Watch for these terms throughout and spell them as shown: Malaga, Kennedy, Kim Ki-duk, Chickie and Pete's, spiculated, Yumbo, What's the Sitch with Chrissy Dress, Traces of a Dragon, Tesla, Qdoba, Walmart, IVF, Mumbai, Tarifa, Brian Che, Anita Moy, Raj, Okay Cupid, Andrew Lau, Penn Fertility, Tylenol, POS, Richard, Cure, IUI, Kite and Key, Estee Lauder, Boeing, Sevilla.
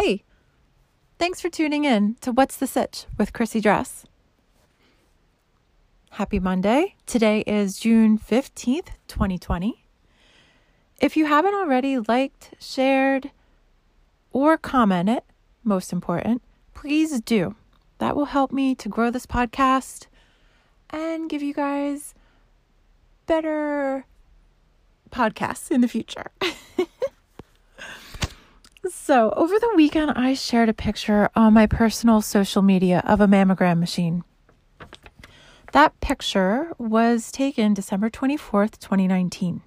Hey, thanks for tuning in to What's the Sitch with Chrissy Dress. Happy Monday. Today is June 15th, 2020. If you haven't already liked, shared, or commented, most important, please do. That will help me to grow this podcast and give you guys better podcasts in the future. So over the weekend, I shared a picture on my personal social media of a mammogram machine. That picture was taken December 24th, 2019.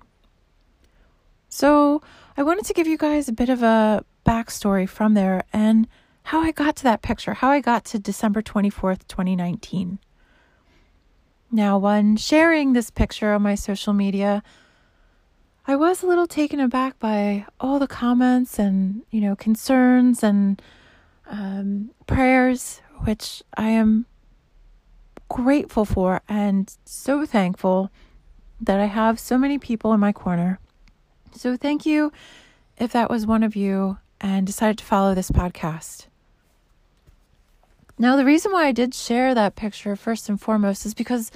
So I wanted to give you guys a bit of a backstory from there and how I got to that picture, how I got to December 24th, 2019. Now, when sharing this picture on my social media, I was a little taken aback by all the comments and, concerns and prayers, which I am grateful for and so thankful that I have so many people in my corner. So thank you if that was one of you and decided to follow this podcast. Now, the reason why I did share that picture first and foremost is because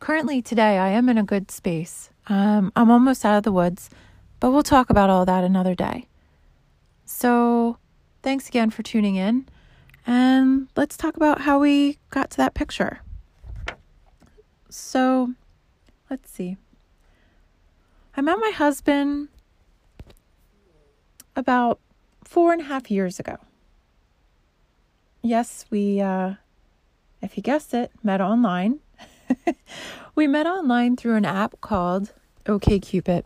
currently today I am in a good space. I'm almost out of the woods, but we'll talk about all that another day. So thanks again for tuning in, and let's talk about how we got to that picture. So let's see. I met my husband about 4.5 years ago. Yes, we, if you guessed it, met online. We met online through an app called Okay Cupid.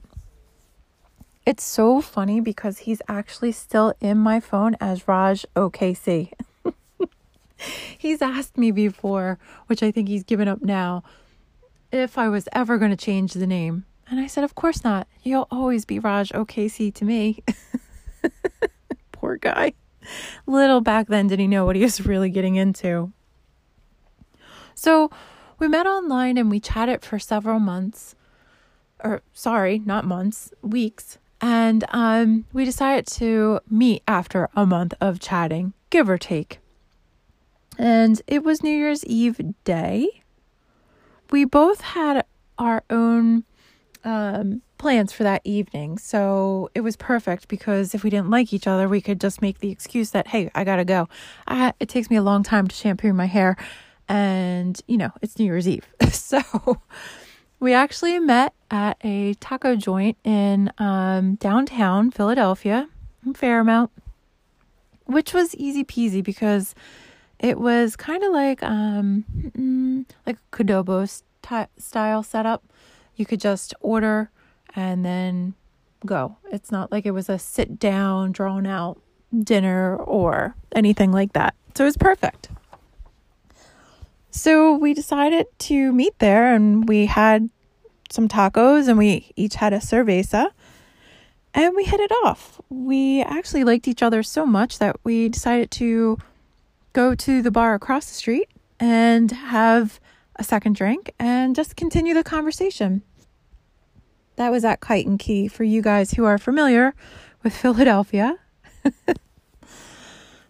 It's so funny because he's actually still in my phone as Raj OKC. He's asked me before, which I think he's given up now, if I was ever going to change the name. And I said, of course not. You'll always be Raj OKC to me. Poor guy. Little back then did he know what he was really getting into. So we met online and we chatted for several months. Or sorry, not months, weeks. And we decided to meet after a month of chatting, give or take. And it was New Year's Eve day. We both had our own plans for that evening. So it was perfect because if we didn't like each other, we could just make the excuse that, hey, I gotta go. It takes me a long time to shampoo my hair and, it's New Year's Eve. So we actually met at a taco joint in downtown Philadelphia, in Fairmount, which was easy peasy because it was kind of like a Qdoba style setup. You could just order and then go. It's not like it was a sit down, drawn out dinner or anything like that. So it was perfect. So we decided to meet there and we had some tacos and we each had a cerveza and we hit it off. We actually liked each other so much that we decided to go to the bar across the street and have a second drink and just continue the conversation. That was at Kite and Key for you guys who are familiar with Philadelphia.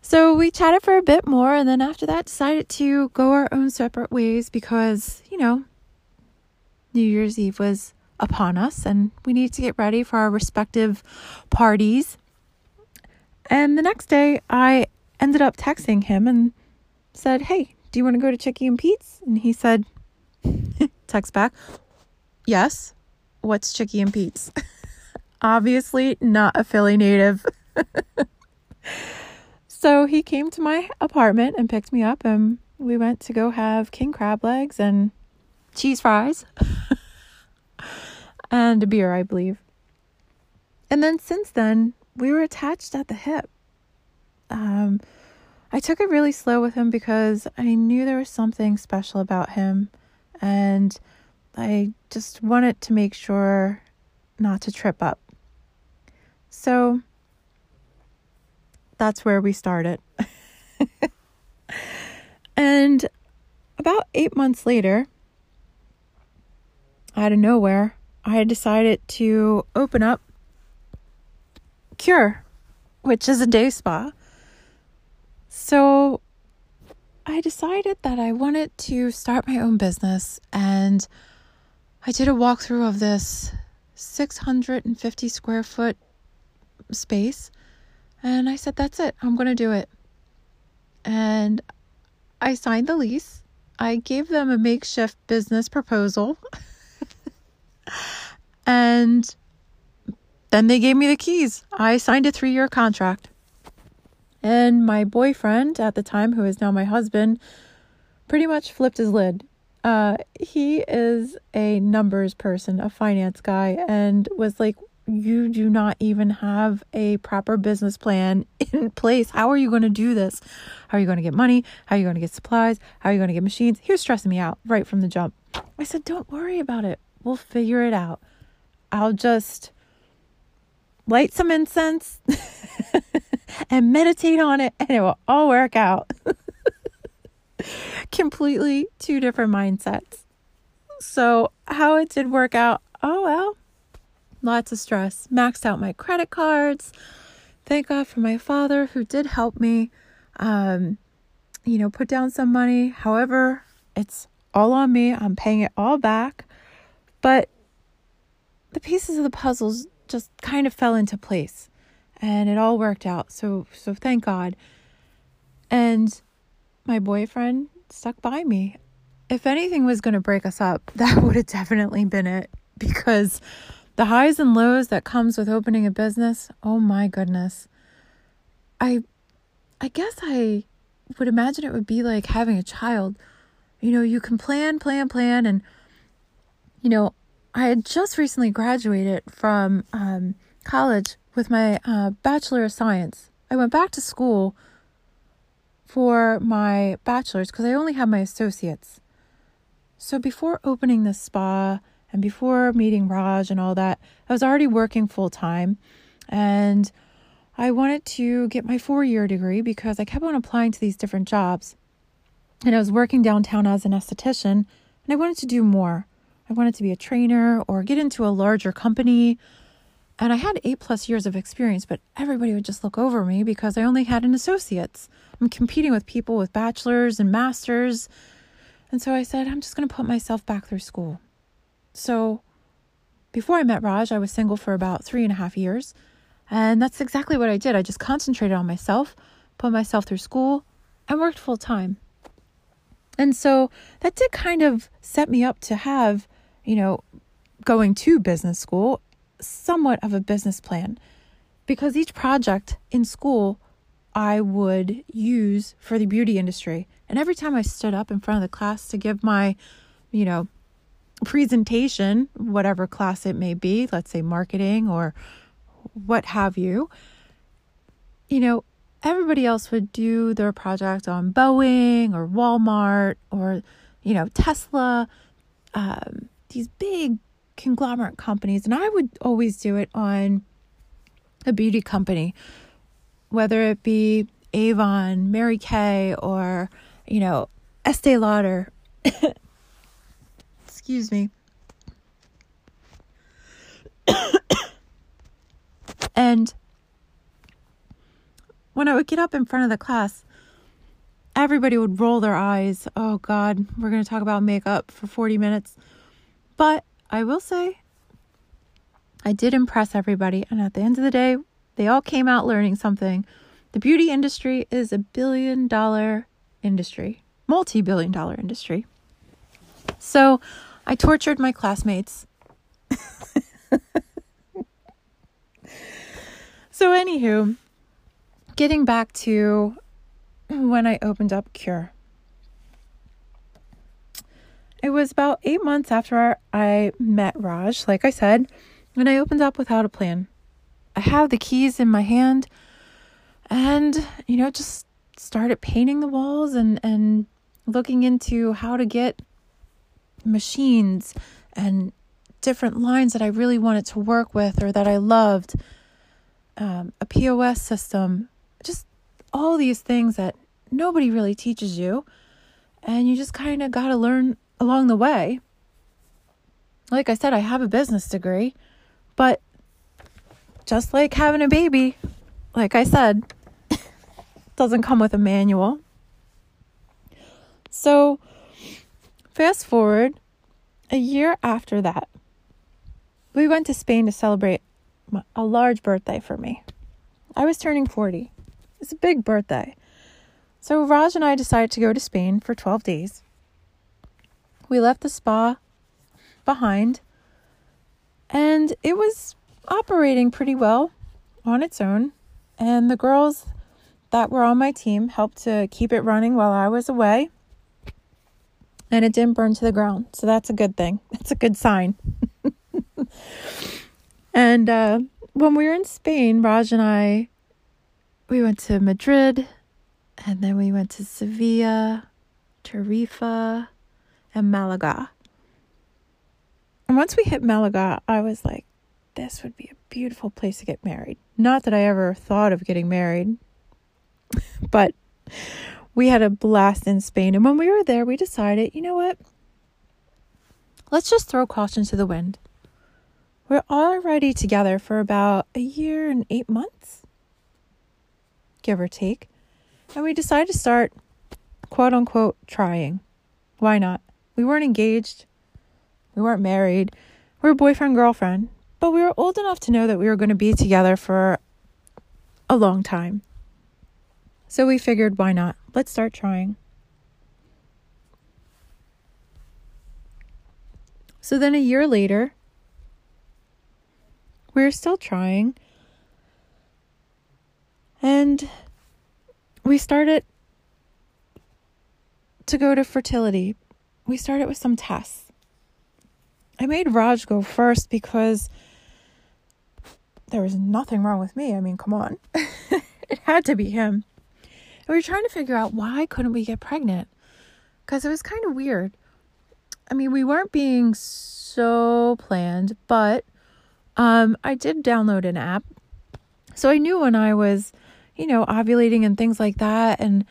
So we chatted for a bit more and then after that decided to go our own separate ways because, New Year's Eve was upon us and we needed to get ready for our respective parties. And the next day I ended up texting him and said, hey, do you want to go to Chickie and Pete's? And he said, text back, yes, what's Chickie and Pete's? Obviously not a Philly native. So he came to my apartment and picked me up and we went to go have king crab legs and cheese fries and a beer, I believe. And then since then, we were attached at the hip. I took it really slow with him because I knew there was something special about him and I just wanted to make sure not to trip up. So that's where we started. And about 8 months later, out of nowhere, I decided to open up Cure, which is a day spa. So I decided that I wanted to start my own business, and I did a walkthrough of this 650 square foot space, and I said, that's it, I'm going to do it. And I signed the lease. I gave them a makeshift business proposal and then they gave me the keys. I signed a 3-year contract. And my boyfriend at the time, who is now my husband, pretty much flipped his lid. He is a numbers person, a finance guy, and was like, you do not even have a proper business plan in place. How are you going to do this? How are you going to get money? How are you going to get supplies? How are you going to get machines? He was stressing me out right from the jump. I said, don't worry about it. We'll figure it out. I'll just light some incense and meditate on it, and it will all work out. Completely two different mindsets. So how it did work out, oh well. Lots of stress. Maxed out my credit cards. Thank God for my father, who did help me, put down some money. However, it's all on me. I'm paying it all back. But the pieces of the puzzles just kind of fell into place, and it all worked out. So thank God. And my boyfriend stuck by me. If anything was going to break us up, that would have definitely been it, because the highs and lows that comes with opening a business, oh my goodness. I guess I would imagine it would be like having a child. You can plan. And, I had just recently graduated from college with my Bachelor of Science. I went back to school for my bachelor's because I only had my associates. So before opening the spa, and before meeting Raj and all that, I was already working full time, and I wanted to get my 4-year degree because I kept on applying to these different jobs, and I was working downtown as an esthetician, and I wanted to do more. I wanted to be a trainer or get into a larger company, and I had 8+ years of experience, but everybody would just look over me because I only had an associate's. I'm competing with people with bachelor's and master's, and so I said, I'm just going to put myself back through school. So before I met Raj, I was single for about 3.5 years. And that's exactly what I did. I just concentrated on myself, put myself through school, and worked full time. And so that did kind of set me up to have, going to business school, somewhat of a business plan, because each project in school I would use for the beauty industry. And every time I stood up in front of the class to give my, presentation, whatever class it may be, let's say marketing or what have you, everybody else would do their project on Boeing or Walmart or, Tesla, these big conglomerate companies. And I would always do it on a beauty company, whether it be Avon, Mary Kay, or, Estee Lauder. Excuse me. And when I would get up in front of the class, everybody would roll their eyes. Oh God, we're going to talk about makeup for 40 minutes. But I will say, I did impress everybody. And at the end of the day, they all came out learning something. The beauty industry is a $1 billion industry, multi-billion-dollar industry. So I tortured my classmates. So anywho, getting back to when I opened up Cure. It was about 8 months after I met Raj, like I said, and I opened up without a plan. I have the keys in my hand and, just started painting the walls and looking into how to get machines and different lines that I really wanted to work with or that I loved, a POS system, just all these things that nobody really teaches you, and you just kind of got to learn along the way. Like I said, I have a business degree, but just like having a baby, like I said, Doesn't come with a manual. So fast forward a year after that, we went to Spain to celebrate a large birthday for me. I was turning 40. It's a big birthday. So Raj and I decided to go to Spain for 12 days. We left the spa behind, and it was operating pretty well on its own. And the girls that were on my team helped to keep it running while I was away. And it didn't burn to the ground. So that's a good thing. That's a good sign. And when we were in Spain, Raj and I, we went to Madrid, and then we went to Sevilla, Tarifa, and Malaga. And once we hit Malaga, I was like, this would be a beautiful place to get married. Not that I ever thought of getting married, but we had a blast in Spain. And when we were there, we decided, you know what? Let's just throw caution to the wind. We're already together for about a year and 8 months, give or take. And we decided to start, quote unquote, trying. Why not? We weren't engaged. We weren't married. We were boyfriend, girlfriend. But we were old enough to know that we were going to be together for a long time. So we figured, why not? Let's start trying. So then a year later, we were still trying. And we started to go to fertility. We started with some tests. I made Raj go first because there was nothing wrong with me. I mean, come on. It had to be him. And we were trying to figure out why couldn't we get pregnant? Because it was kind of weird. I mean, we weren't being so planned, but I did download an app. So I knew when I was, you know, ovulating and things like that. And,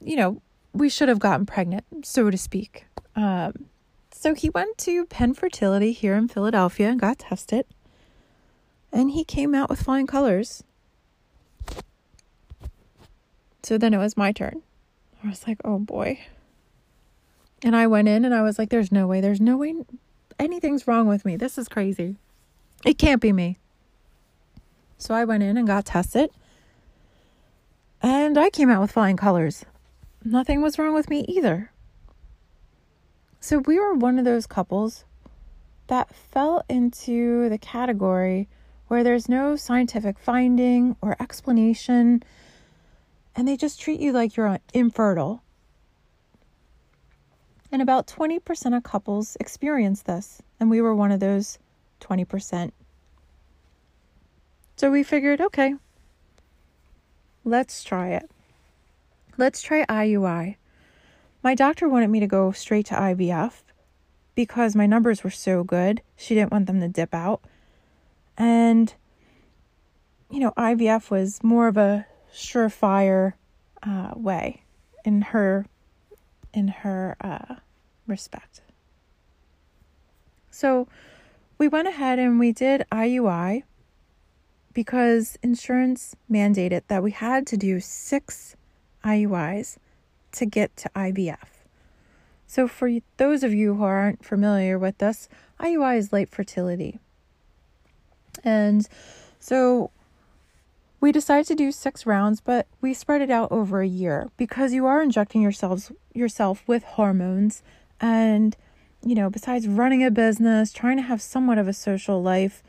you know, we should have gotten pregnant, so to speak. So he went to Penn Fertility here in Philadelphia and got tested. And he came out with flying colors. So then it was my turn. I was like, oh boy. And I went in and I was like, there's no way anything's wrong with me. This is crazy. It can't be me. So I went in and got tested. And I came out with flying colors. Nothing was wrong with me either. So we were one of those couples that fell into the category where there's no scientific finding or explanation, and they just treat you like you're infertile. And about 20% of couples experience this, and we were one of those 20%. So we figured, okay, let's try it. Let's try IUI. My doctor wanted me to go straight to IVF because my numbers were so good. She didn't want them to dip out. And, you know, IVF was more of a surefire way in her respect. So we went ahead and we did IUI because insurance mandated that we had to do 6 IUIs to get to IVF. So for those of you who aren't familiar with this, IUI is late fertility. And so we decided to do 6 rounds, but we spread it out over a year because you are injecting yourself with hormones. And, you know, besides running a business, trying to have somewhat of a social life,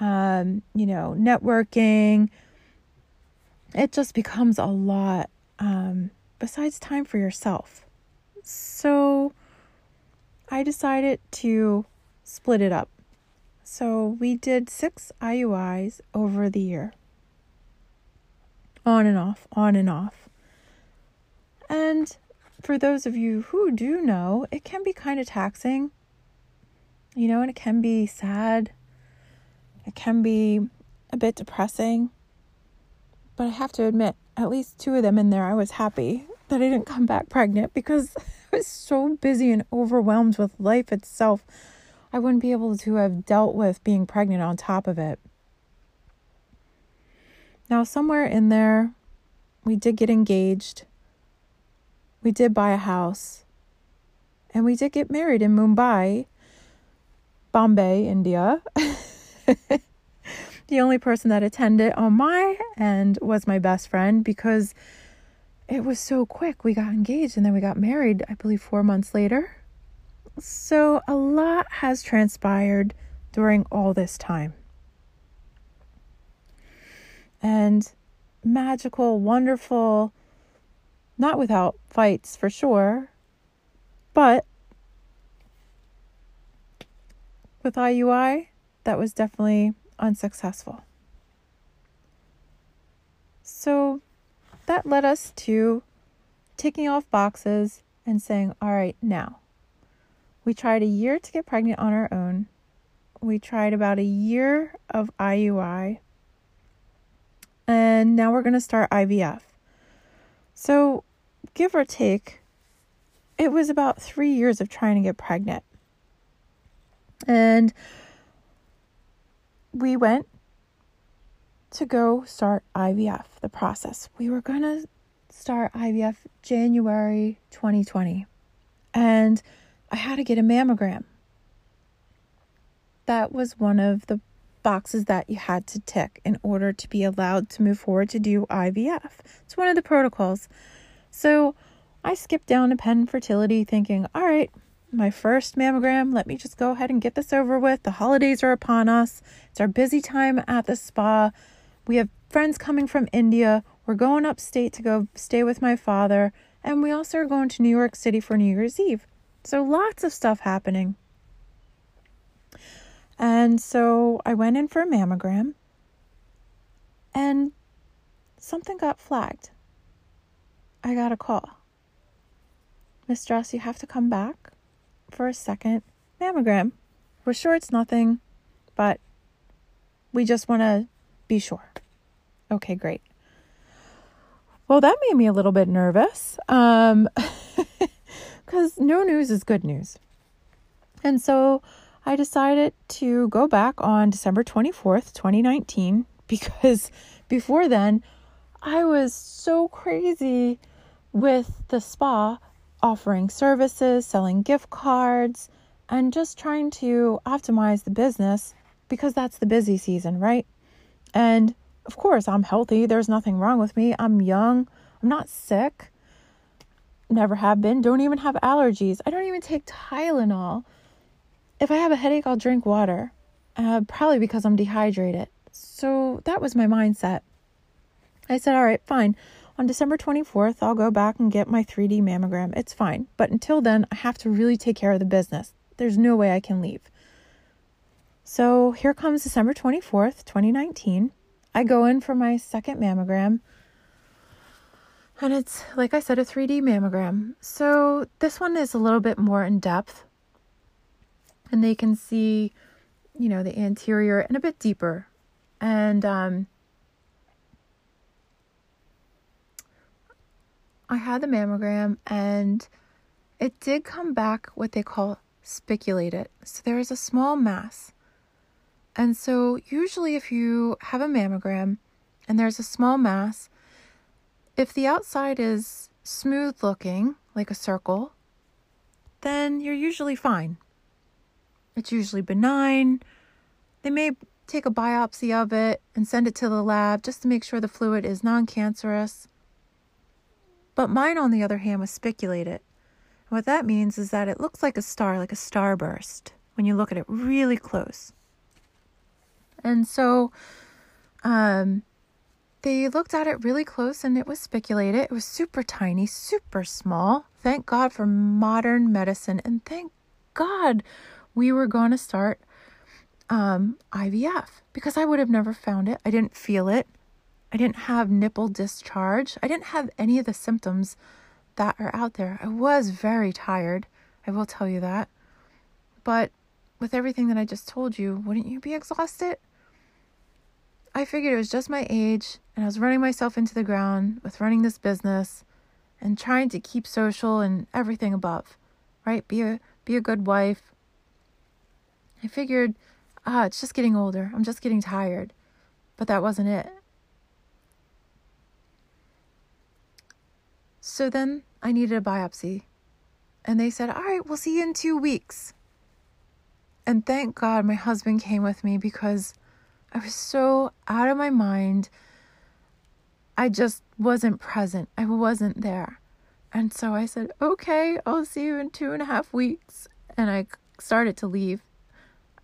you know, networking, it just becomes a lot, besides time for yourself. So I decided to split it up. So we did 6 IUIs over the year. On and off, on and off. And for those of you who do know, it can be kind of taxing, you know, and it can be sad. It can be a bit depressing. But I have to admit, at least 2 of them in there, I was happy that I didn't come back pregnant because I was so busy and overwhelmed with life itself. I wouldn't be able to have dealt with being pregnant on top of it. Now, somewhere in there, We did get engaged. We did buy a house. And we did get married in Mumbai, Bombay, India. The only person that attended on my end was my best friend, because it was so quick. We got engaged and then we got married, I believe, 4 months later. So a lot has transpired during all this time. And magical, wonderful, not without fights for sure, but with IUI, that was definitely unsuccessful. So that led us to ticking off boxes and saying, all right, now. We tried a year to get pregnant on our own. We tried about a year of IUI. And now we're going to start IVF. So give or take, it was about 3 years of trying to get pregnant. And we went to go start IVF, the process. We were going to start IVF January 2020. And I had to get a mammogram. That was one of the boxes that you had to tick in order to be allowed to move forward to do IVF. It's one of the protocols. So I skipped down to Penn Fertility thinking, all right, my first mammogram, let me just go ahead and get this over with. The holidays are upon us. It's our busy time at the spa. We have friends coming from India. We're going upstate to go stay with my father. And we also are going to New York City for New Year's Eve. So lots of stuff happening. And so I went in for a mammogram and something got flagged. I got a call. Miss Dress, you have to come back for a second mammogram. We're sure it's nothing, but we just want to be sure. Okay, great. Well, that made me a little bit nervous. Because no news is good news. And so I decided to go back on December 24th, 2019, because before then I was so crazy with the spa offering services, selling gift cards, and just trying to optimize the business because that's the busy season, right? And of course, I'm healthy. There's nothing wrong with me. I'm young. I'm not sick. Never have been, don't even have allergies. I don't even take Tylenol. If I have a headache, I'll drink water, probably because I'm dehydrated. So that was my mindset. I said, all right, fine. On December 24th, I'll go back and get my 3D mammogram. It's fine. But until then, I have to really take care of the business. There's no way I can leave. So here comes December 24th, 2019. I go in for my second mammogram. And it's, like I said, a 3D mammogram. So this one is a little bit more in depth. And they can see, you know, the anterior and a bit deeper. And I had the mammogram and it did come back what they call spiculated. So there is a small mass. And so usually if you have a mammogram and there's a small mass, if the outside is smooth looking, like a circle, then you're usually fine. It's usually benign. They may take a biopsy of it and send it to the lab just to make sure the fluid is non-cancerous. But mine, on the other hand, was spiculated. And what that means is that it looks like a star, like a starburst, when you look at it really close. And so, they looked at it really close and it was spiculated. It was super tiny, super small. Thank God for modern medicine. And thank God we were going to start IVF because I would have never found it. I didn't feel it. I didn't have nipple discharge. I didn't have any of the symptoms that are out there. I was very tired. I will tell you that. But with everything that I just told you, wouldn't you be exhausted? I figured it was just my age and I was running myself into the ground with running this business and trying to keep social and everything above, right? Be a good wife. I figured, it's just getting older. I'm just getting tired. But that wasn't it. So then I needed a biopsy. And they said, all right, we'll see you in 2 weeks. And thank God my husband came with me because I was so out of my mind. I just wasn't present. I wasn't there. And so I said, okay, I'll see you in 2.5 weeks. And I started to leave.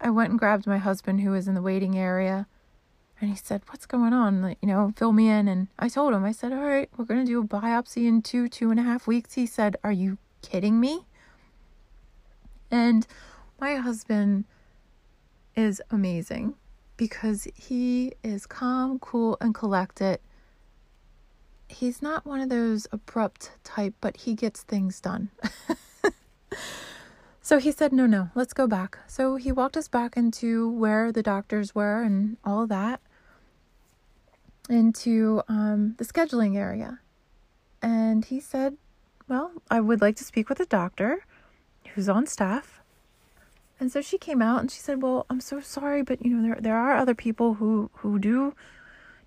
I went and grabbed my husband who was in the waiting area. And he said, what's going on? Like, you know, fill me in. And I told him, I said, all right, we're going to do a biopsy in 2.5 weeks. He said, are you kidding me? And my husband is amazing because he is calm, cool, and collected. He's not one of those abrupt type, but he gets things done. So he said, no, let's go back. So he walked us back into where the doctors were and all that, into the scheduling area. And he said, well, I would like to speak with a doctor who's on staff. And so she came out and she said, well, I'm so sorry, but you know, there are other people who do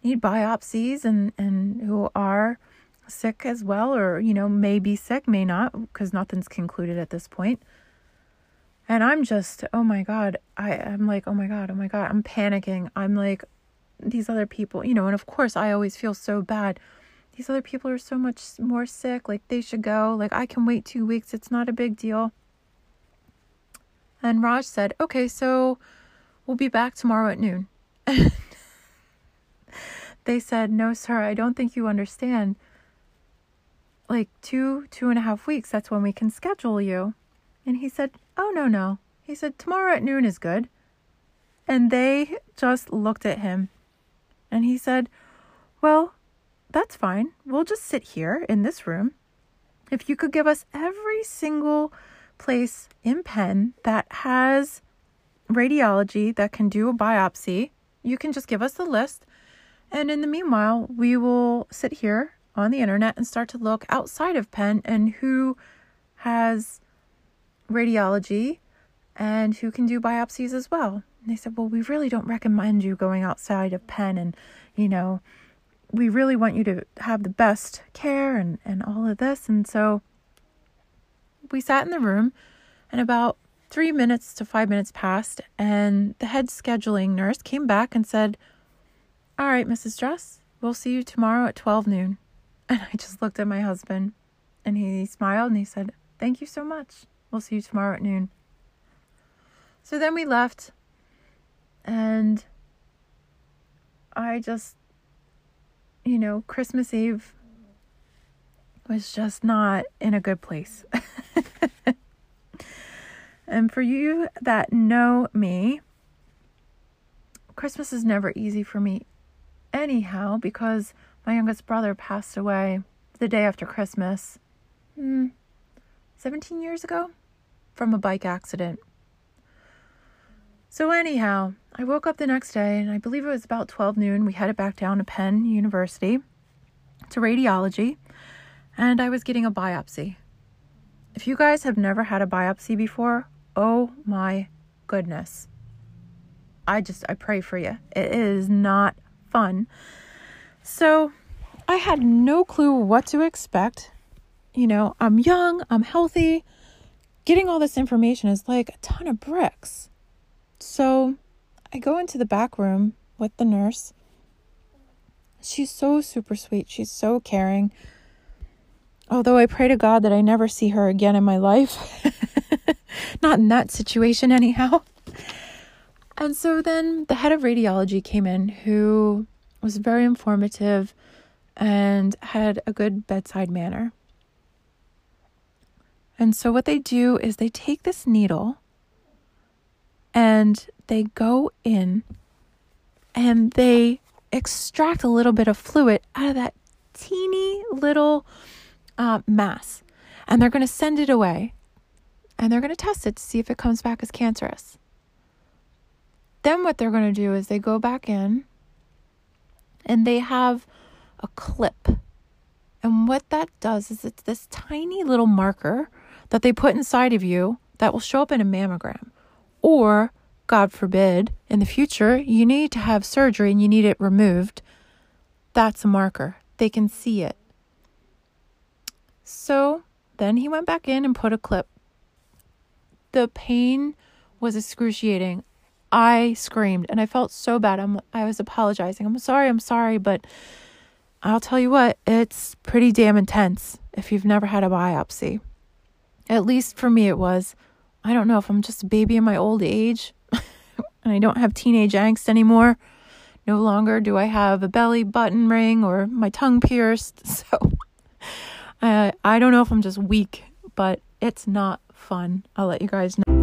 need biopsies and who are sick as well, or, you know, may be sick, may not, because nothing's concluded at this point. And I'm just, oh my God, I'm like, oh my God, I'm panicking. I'm like, these other people, you know, and of course I always feel so bad. These other people are so much more sick, like they should go, like I can wait 2 weeks. It's not a big deal. And Raj said, okay, so we'll be back tomorrow at noon. They said, no, sir, I don't think you understand. Like 2.5 weeks, that's when we can schedule you. And he said, oh, no. He said, tomorrow at noon is good. And they just looked at him. And he said, well, that's fine. We'll just sit here in this room. If you could give us every single place in Penn that has radiology that can do a biopsy, you can just give us the list. And in the meanwhile, we will sit here on the internet and start to look outside of Penn and who has radiology and who can do biopsies as well. And they said, well, we really don't recommend you going outside of Penn. And, you know, we really want you to have the best care and all of this. And so we sat in the room and about 3 minutes to 5 minutes passed and the head scheduling nurse came back and said, all right, Mrs. Dress, we'll see you tomorrow at 12 noon. And I just looked at my husband and he smiled and he said, thank you so much. We'll see you tomorrow at noon. So then we left and I just, you know, Christmas Eve was just not in a good place. And for you that know me, Christmas is never easy for me anyhow, because my youngest brother passed away the day after Christmas, 17 years ago, from a bike accident. So anyhow, I woke up the next day and I believe it was about 12 noon. We headed back down to Penn University to radiology and I was getting a biopsy. If you guys have never had a biopsy before, oh my goodness. I pray for you. It is not fun. So I had no clue what to expect. You know, I'm young, I'm healthy. Getting all this information is like a ton of bricks. So I go into the back room with the nurse. She's so super sweet. She's so caring. Although I pray to God that I never see her again in my life. Not in that situation anyhow. And so then the head of radiology came in, who was very informative and had a good bedside manner. And so what they do is they take this needle and they go in and they extract a little bit of fluid out of that teeny little mass. And they're going to send it away and they're going to test it to see if it comes back as cancerous. Then what they're going to do is they go back in and they have a clip. And what that does is it's this tiny little marker that they put inside of you that will show up in a mammogram. Or, God forbid, in the future, you need to have surgery and you need it removed. That's a marker. They can see it. So then he went back in and put a clip. The pain was excruciating. I screamed and I felt so bad. I was apologizing. I'm sorry, but I'll tell you what, it's pretty damn intense if you've never had a biopsy. At least for me it was. I don't know if I'm just a baby in my old age and I don't have teenage angst anymore. No longer do I have a belly button ring or my tongue pierced. So I don't know if I'm just weak, but it's not fun. I'll let you guys know.